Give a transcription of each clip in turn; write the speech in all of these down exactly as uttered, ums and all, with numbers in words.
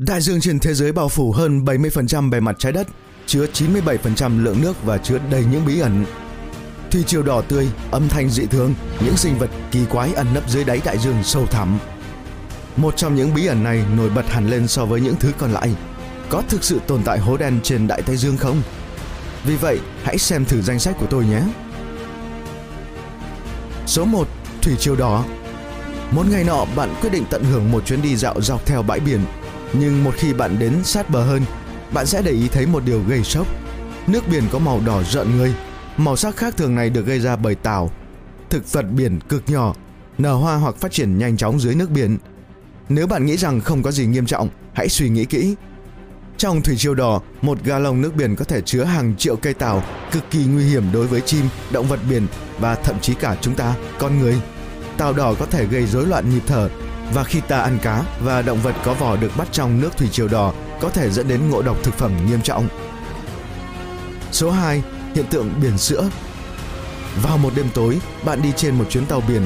Đại dương trên thế giới bao phủ hơn bảy mươi phần trăm bề mặt trái đất, chứa chín mươi bảy phần trăm lượng nước và chứa đầy những bí ẩn. Thủy triều đỏ tươi, âm thanh dị thường, những sinh vật kỳ quái ẩn nấp dưới đáy đại dương sâu thẳm. Một trong những bí ẩn này nổi bật hẳn lên so với những thứ còn lại. Có thực sự tồn tại hố đen trên đại Tây Dương không? Vì vậy, hãy xem thử danh sách của tôi nhé. Số một. Thủy triều đỏ. Một ngày nọ, bạn quyết định tận hưởng một chuyến đi dạo dọc theo bãi biển. Nhưng một khi bạn đến sát bờ hơn, bạn sẽ để ý thấy một điều gây sốc. Nước biển có màu đỏ rợn người. Màu sắc khác thường này được gây ra bởi tảo, thực vật biển cực nhỏ, nở hoa hoặc phát triển nhanh chóng dưới nước biển. Nếu bạn nghĩ rằng không có gì nghiêm trọng, hãy suy nghĩ kỹ. Trong thủy triều đỏ, một ga lông nước biển có thể chứa hàng triệu cây tảo, cực kỳ nguy hiểm đối với chim, động vật biển và thậm chí cả chúng ta, con người. Tảo đỏ có thể gây rối loạn nhịp thở, và khi ta ăn cá và động vật có vỏ được bắt trong nước thủy triều đỏ có thể dẫn đến ngộ độc thực phẩm nghiêm trọng. Số hai. Hiện tượng biển sữa. Vào một đêm tối, bạn đi trên một chuyến tàu biển.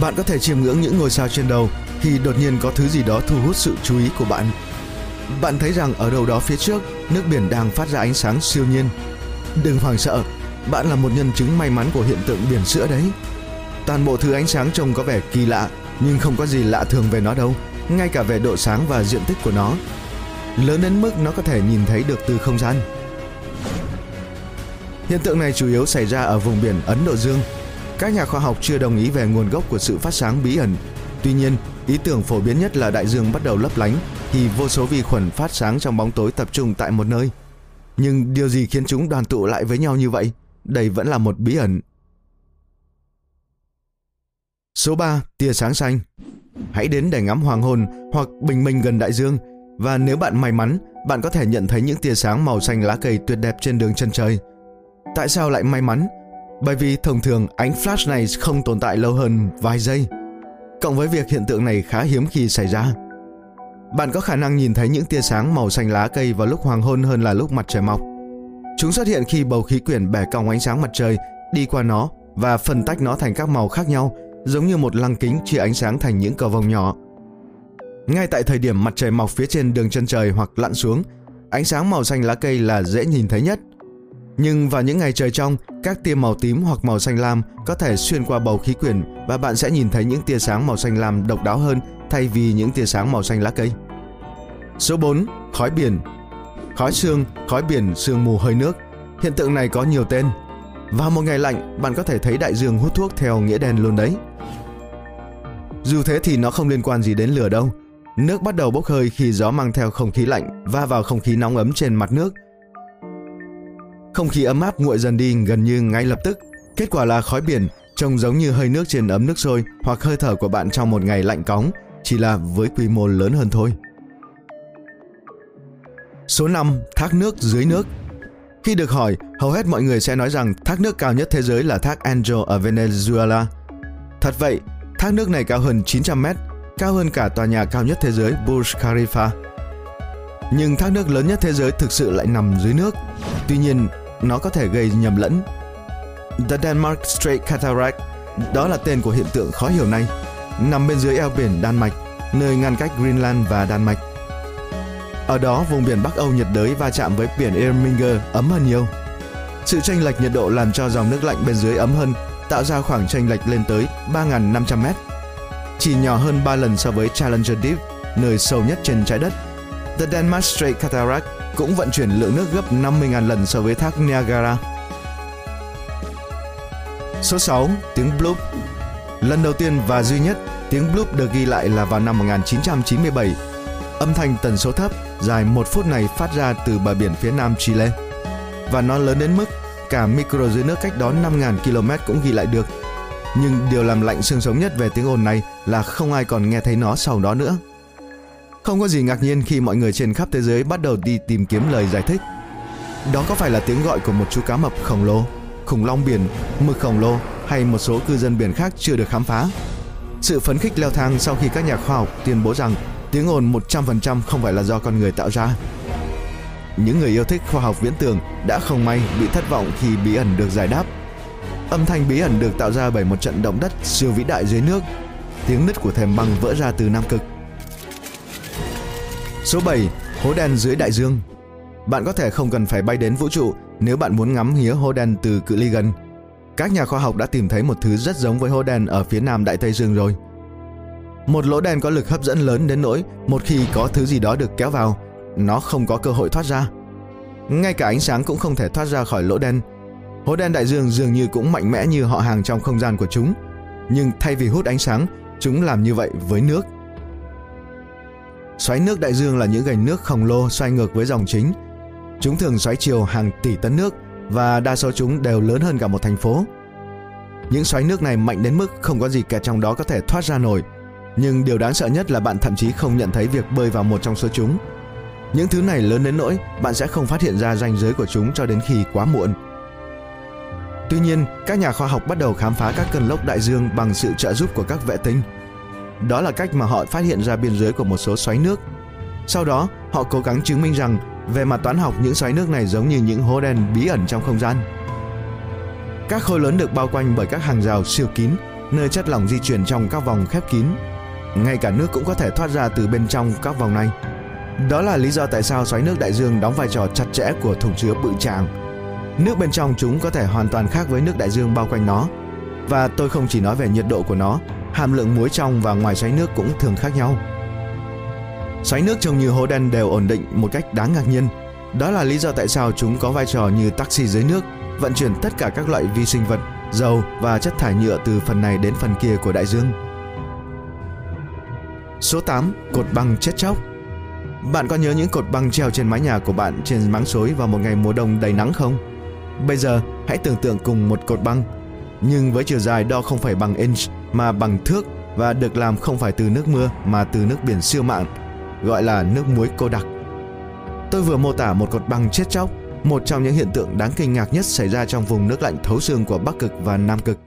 Bạn có thể chiêm ngưỡng những ngôi sao trên đầu khi đột nhiên có thứ gì đó thu hút sự chú ý của bạn. Bạn thấy rằng ở đâu đó phía trước, nước biển đang phát ra ánh sáng siêu nhiên. Đừng hoảng sợ, bạn là một nhân chứng may mắn của hiện tượng biển sữa đấy. Toàn bộ thứ ánh sáng trông có vẻ kỳ lạ, nhưng không có gì lạ thường về nó đâu, ngay cả về độ sáng và diện tích của nó. Lớn đến mức nó có thể nhìn thấy được từ không gian. Hiện tượng này chủ yếu xảy ra ở vùng biển Ấn Độ Dương. Các nhà khoa học chưa đồng ý về nguồn gốc của sự phát sáng bí ẩn. Tuy nhiên, ý tưởng phổ biến nhất là đại dương bắt đầu lấp lánh thì vô số vi khuẩn phát sáng trong bóng tối tập trung tại một nơi. Nhưng điều gì khiến chúng đoàn tụ lại với nhau như vậy? Đây vẫn là một bí ẩn. Số ba. Tia sáng xanh. Hãy đến để ngắm hoàng hôn hoặc bình minh gần đại dương, và nếu bạn may mắn, bạn có thể nhận thấy những tia sáng màu xanh lá cây tuyệt đẹp trên đường chân trời. Tại sao lại may mắn? Bởi vì thông thường ánh flash này không tồn tại lâu hơn vài giây, cộng với việc hiện tượng này khá hiếm khi xảy ra. Bạn có khả năng nhìn thấy những tia sáng màu xanh lá cây vào lúc hoàng hôn hơn là lúc mặt trời mọc. Chúng xuất hiện khi bầu khí quyển bẻ cong ánh sáng mặt trời đi qua nó và phân tách nó thành các màu khác nhau, giống như một lăng kính chia ánh sáng thành những cầu vồng nhỏ. Ngay tại thời điểm mặt trời mọc phía trên đường chân trời hoặc lặn xuống, ánh sáng màu xanh lá cây là dễ nhìn thấy nhất. Nhưng vào những ngày trời trong, các tia màu tím hoặc màu xanh lam có thể xuyên qua bầu khí quyển và bạn sẽ nhìn thấy những tia sáng màu xanh lam độc đáo hơn thay vì những tia sáng màu xanh lá cây. Số bốn. Khói biển. Khói sương, khói biển, sương mù, hơi nước. Hiện tượng này có nhiều tên. Vào một ngày lạnh, bạn có thể thấy đại dương hút thuốc theo nghĩa đen luôn đấy. Dù thế thì nó không liên quan gì đến lửa đâu. Nước bắt đầu bốc hơi khi gió mang theo không khí lạnh va vào không khí nóng ấm trên mặt nước. Không khí ấm áp nguội dần đi gần như ngay lập tức. Kết quả là khói biển trông giống như hơi nước trên ấm nước sôi hoặc hơi thở của bạn trong một ngày lạnh cóng, chỉ là với quy mô lớn hơn thôi. Số năm. Thác nước dưới nước. Khi được hỏi, hầu hết mọi người sẽ nói rằng thác nước cao nhất thế giới là thác Angel ở Venezuela. Thật vậy, thác nước này cao hơn chín trăm mét, cao hơn cả tòa nhà cao nhất thế giới Burj Khalifa. Nhưng thác nước lớn nhất thế giới thực sự lại nằm dưới nước. Tuy nhiên, nó có thể gây nhầm lẫn. The Denmark Strait Cataract, đó là tên của hiện tượng khó hiểu này, nằm bên dưới eo biển Đan Mạch, nơi ngăn cách Greenland và Đan Mạch. Ở đó, vùng biển Bắc Âu nhiệt đới va chạm với biển Erminger ấm hơn nhiều. Sự chênh lệch nhiệt độ làm cho dòng nước lạnh bên dưới ấm hơn, tạo ra khoảng chênh lệch lên tới ba nghìn năm trăm mét, chỉ nhỏ hơn ba lần so với Challenger Deep, nơi sâu nhất trên trái đất. The Denmark Strait Cataract cũng vận chuyển lượng nước gấp năm mươi nghìn lần so với thác Niagara. Số sáu. Tiếng bloop. Lần đầu tiên và duy nhất, tiếng bloop được ghi lại là vào năm một nghìn chín trăm chín mươi bảy. Âm thanh tần số thấp, dài một phút này phát ra từ bờ biển phía nam Chile. Và nó lớn đến mức cả micro dưới nước cách đó năm nghìn ki lô mét cũng ghi lại được. Nhưng điều làm lạnh xương sống nhất về tiếng ồn này là không ai còn nghe thấy nó sau đó nữa. Không có gì ngạc nhiên khi mọi người trên khắp thế giới bắt đầu đi tìm kiếm lời giải thích. Đó có phải là tiếng gọi của một chú cá mập khổng lồ, khủng long biển, mực khổng lồ hay một số cư dân biển khác chưa được khám phá? Sự phấn khích leo thang sau khi các nhà khoa học tuyên bố rằng tiếng ồn một trăm phần trăm không phải là do con người tạo ra. Những người yêu thích khoa học viễn tưởng đã không may bị thất vọng khi bí ẩn được giải đáp. Âm thanh bí ẩn được tạo ra bởi một trận động đất siêu vĩ đại dưới nước, tiếng nứt của thềm băng vỡ ra từ Nam Cực. Số bảy. Hố đen dưới đại dương. Bạn có thể không cần phải bay đến vũ trụ nếu bạn muốn ngắm nghía hố đen từ cự ly gần. Các nhà khoa học đã tìm thấy một thứ rất giống với hố đen ở phía nam Đại Tây Dương rồi. Một lỗ đen có lực hấp dẫn lớn đến nỗi một khi có thứ gì đó được kéo vào, nó không có cơ hội thoát ra. Ngay cả ánh sáng cũng không thể thoát ra khỏi lỗ đen. Hố đen đại dương dường như cũng mạnh mẽ như họ hàng trong không gian của chúng, nhưng thay vì hút ánh sáng, chúng làm như vậy với nước. Xoáy nước đại dương là những gành nước khổng lồ xoay ngược với dòng chính. Chúng thường xoáy chiều hàng tỷ tấn nước và đa số chúng đều lớn hơn cả một thành phố. Những xoáy nước này mạnh đến mức không có gì kẹt trong đó có thể thoát ra nổi. Nhưng điều đáng sợ nhất là bạn thậm chí không nhận thấy việc bơi vào một trong số chúng. Những thứ này lớn đến nỗi bạn sẽ không phát hiện ra ranh giới của chúng cho đến khi quá muộn. Tuy nhiên, các nhà khoa học bắt đầu khám phá các cơn lốc đại dương bằng sự trợ giúp của các vệ tinh. Đó là cách mà họ phát hiện ra biên giới của một số xoáy nước. Sau đó, họ cố gắng chứng minh rằng về mặt toán học những xoáy nước này giống như những hố đen bí ẩn trong không gian. Các khối lớn được bao quanh bởi các hàng rào siêu kín, nơi chất lỏng di chuyển trong các vòng khép kín. Ngay cả nước cũng có thể thoát ra từ bên trong các vòng này. Đó là lý do tại sao xoáy nước đại dương đóng vai trò chặt chẽ của thùng chứa bự tràng. Nước bên trong chúng có thể hoàn toàn khác với nước đại dương bao quanh nó. Và tôi không chỉ nói về nhiệt độ của nó, hàm lượng muối trong và ngoài xoáy nước cũng thường khác nhau. Xoáy nước trông như hố đen đều ổn định một cách đáng ngạc nhiên. Đó là lý do tại sao chúng có vai trò như taxi dưới nước, vận chuyển tất cả các loại vi sinh vật, dầu và chất thải nhựa từ phần này đến phần kia của đại dương. Số tám. Cột băng chết chóc. Bạn có nhớ những cột băng treo trên mái nhà của bạn trên máng xối vào một ngày mùa đông đầy nắng không? Bây giờ hãy tưởng tượng cùng một cột băng, nhưng với chiều dài đo không phải bằng inch mà bằng thước và được làm không phải từ nước mưa mà từ nước biển siêu mặn, gọi là nước muối cô đặc. Tôi vừa mô tả một cột băng chết chóc, một trong những hiện tượng đáng kinh ngạc nhất xảy ra trong vùng nước lạnh thấu xương của Bắc Cực và Nam Cực.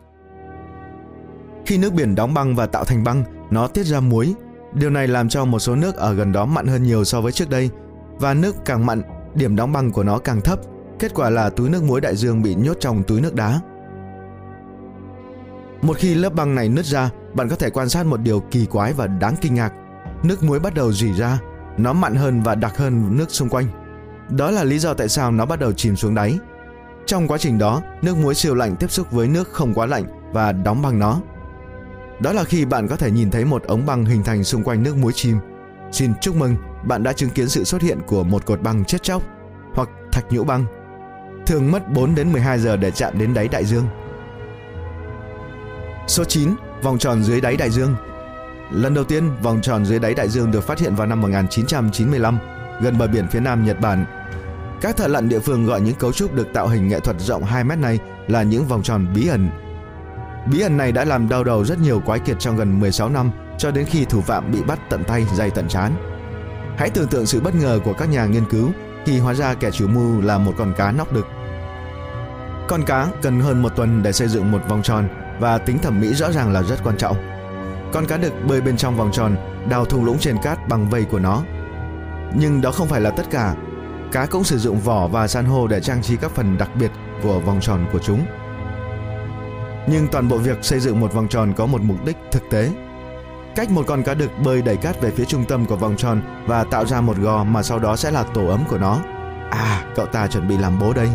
Khi nước biển đóng băng và tạo thành băng, nó tiết ra muối. Điều này làm cho một số nước ở gần đó mặn hơn nhiều so với trước đây, và nước càng mặn, điểm đóng băng của nó càng thấp. Kết quả là túi nước muối đại dương bị nhốt trong túi nước đá. Một khi lớp băng này nứt ra, bạn có thể quan sát một điều kỳ quái và đáng kinh ngạc. Nước muối bắt đầu rỉ ra, nó mặn hơn và đặc hơn nước xung quanh. Đó là lý do tại sao nó bắt đầu chìm xuống đáy. Trong quá trình đó, nước muối siêu lạnh tiếp xúc với nước không quá lạnh và đóng băng nó. Đó là khi bạn có thể nhìn thấy một ống băng hình thành xung quanh nước muối chìm. Xin chúc mừng, bạn đã chứng kiến sự xuất hiện của một cột băng chết chóc hoặc thạch nhũ băng. Thường mất bốn đến mười hai giờ để chạm đến đáy đại dương. Số chín. Vòng tròn dưới đáy đại dương. Lần đầu tiên, vòng tròn dưới đáy đại dương được phát hiện vào năm một nghìn chín trăm chín mươi lăm, gần bờ biển phía nam Nhật Bản. Các thợ lặn địa phương gọi những cấu trúc được tạo hình nghệ thuật rộng hai mét này là những vòng tròn bí ẩn. Bí ẩn này đã làm đau đầu rất nhiều quái kiệt trong gần mười sáu năm, cho đến khi thủ phạm bị bắt tận tay dày tận trán. Hãy tưởng tượng sự bất ngờ của các nhà nghiên cứu khi hóa ra kẻ chủ mưu là một con cá nóc đực. Con cá cần hơn một tuần để xây dựng một vòng tròn và tính thẩm mỹ rõ ràng là rất quan trọng. Con cá đực bơi bên trong vòng tròn, đào thung lũng trên cát bằng vây của nó. Nhưng đó không phải là tất cả. Cá cũng sử dụng vỏ và san hô để trang trí các phần đặc biệt của vòng tròn của chúng. Nhưng toàn bộ việc xây dựng một vòng tròn có một mục đích thực tế. Cách một con cá đực bơi đẩy cát về phía trung tâm của vòng tròn và tạo ra một gò mà sau đó sẽ là tổ ấm của nó. À, cậu ta chuẩn bị làm bố đây.